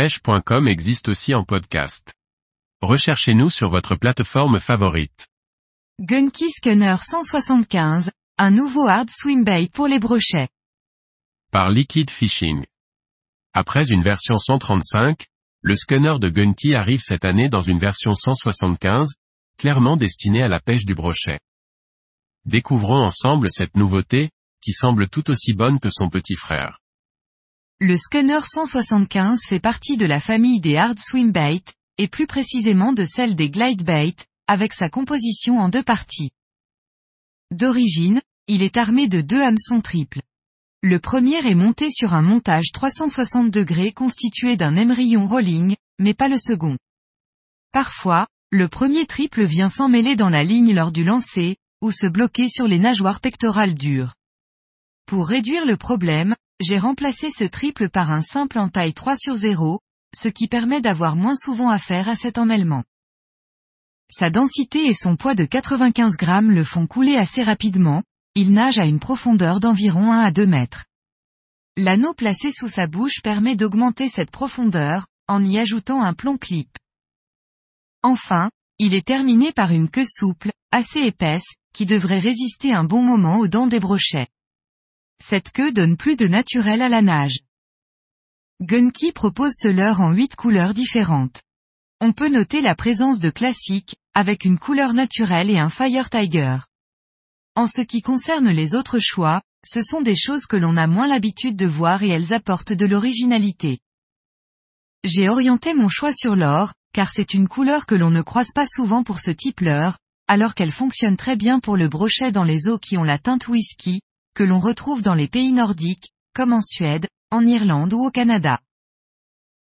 Pêche.com existe aussi en podcast. Recherchez-nous sur votre plateforme favorite. Gunki Scanner 175, un nouveau hard swimbait pour les brochets. Par Liquid Fishing. Après une version 135, le Scunner de Gunki arrive cette année dans une version 175, clairement destinée à la pêche du brochet. Découvrons ensemble cette nouveauté, qui semble tout aussi bonne que son petit frère. Le Scanner 175 fait partie de la famille des hard swimbait, et plus précisément de celle des glidebait, avec sa composition en deux parties. D'origine, il est armé de deux hameçons triples. Le premier est monté sur un montage 360 degrés constitué d'un émerillon rolling, mais pas le second. Parfois, le premier triple vient s'emmêler dans la ligne lors du lancer, ou se bloquer sur les nageoires pectorales dures. Pour réduire le problème, j'ai remplacé ce triple par un simple en taille 3/0, ce qui permet d'avoir moins souvent affaire à cet emmêlement. Sa densité et son poids de 95 grammes le font couler assez rapidement. Il nage à une profondeur d'environ 1 à 2 mètres. L'anneau placé sous sa bouche permet d'augmenter cette profondeur, en y ajoutant un plomb clip. Enfin, il est terminé par une queue souple, assez épaisse, qui devrait résister un bon moment aux dents des brochets. Cette queue donne plus de naturel à la nage. Gunki propose ce leurre en 8 couleurs différentes. On peut noter la présence de classiques, avec une couleur naturelle et un Fire Tiger. En ce qui concerne les autres choix, ce sont des choses que l'on a moins l'habitude de voir et elles apportent de l'originalité. J'ai orienté mon choix sur l'or, car c'est une couleur que l'on ne croise pas souvent pour ce type leurre, alors qu'elle fonctionne très bien pour le brochet dans les eaux qui ont la teinte whisky, que l'on retrouve dans les pays nordiques, comme en Suède, en Irlande ou au Canada.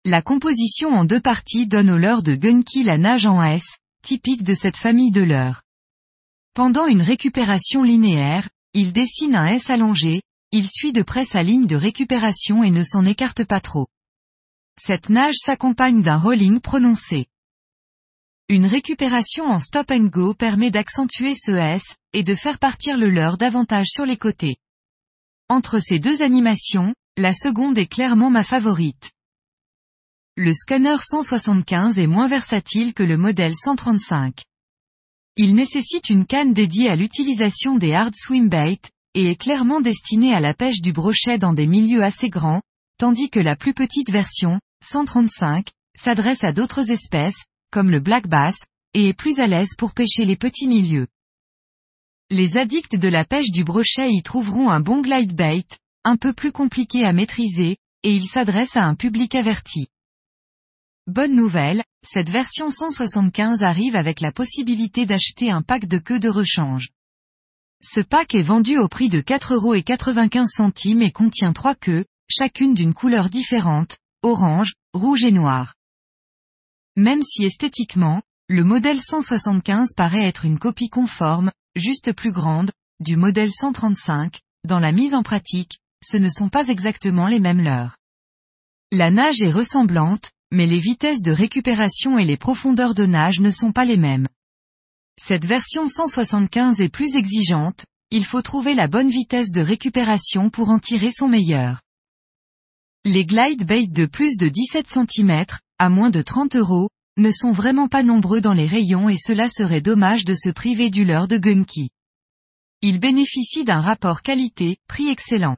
La composition en deux parties donne au leurre de Gunki la nage en S, typique de cette famille de leurres. Pendant une récupération linéaire, il dessine un S allongé, il suit de près sa ligne de récupération et ne s'en écarte pas trop. Cette nage s'accompagne d'un rolling prononcé. Une récupération en stop and go permet d'accentuer ce S, et de faire partir le leurre davantage sur les côtés. Entre ces deux animations, la seconde est clairement ma favorite. Le Scanner 175 est moins versatile que le modèle 135. Il nécessite une canne dédiée à l'utilisation des hard swimbait, et est clairement destiné à la pêche du brochet dans des milieux assez grands, tandis que la plus petite version, 135, s'adresse à d'autres espèces, comme le black bass, et est plus à l'aise pour pêcher les petits milieux. Les addicts de la pêche du brochet y trouveront un bon glidebait, un peu plus compliqué à maîtriser, et il s'adresse à un public averti. Bonne nouvelle, cette version 175 arrive avec la possibilité d'acheter un pack de queues de rechange. Ce pack est vendu au prix de 4,95 € et contient 3 queues, chacune d'une couleur différente, orange, rouge et noir. Même si esthétiquement, le modèle 175 paraît être une copie conforme, juste plus grande, du modèle 135, dans la mise en pratique, ce ne sont pas exactement les mêmes leurres. La nage est ressemblante, mais les vitesses de récupération et les profondeurs de nage ne sont pas les mêmes. Cette version 175 est plus exigeante, il faut trouver la bonne vitesse de récupération pour en tirer son meilleur. Les glidebait de plus de 17 cm, à moins de 30 €, ne sont vraiment pas nombreux dans les rayons et cela serait dommage de se priver du leurre de Gunki. Il bénéficie d'un rapport qualité-prix excellent.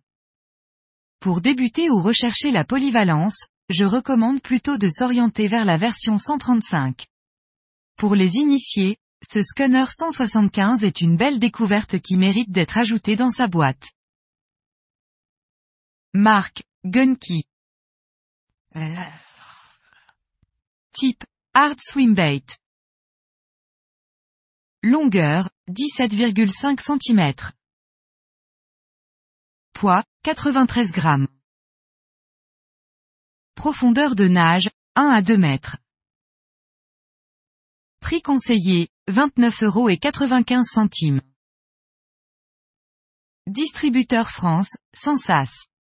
Pour débuter ou rechercher la polyvalence, je recommande plutôt de s'orienter vers la version 135. Pour les initiés, ce Scanner 175 est une belle découverte qui mérite d'être ajoutée dans sa boîte. Marque, Gunki. Type, hard swimbait. Longueur, 17,5 cm. Poids, 93 grammes. Profondeur de nage, 1 à 2 mètres. Prix conseillé, 29,95 €. Distributeur France, Sensas.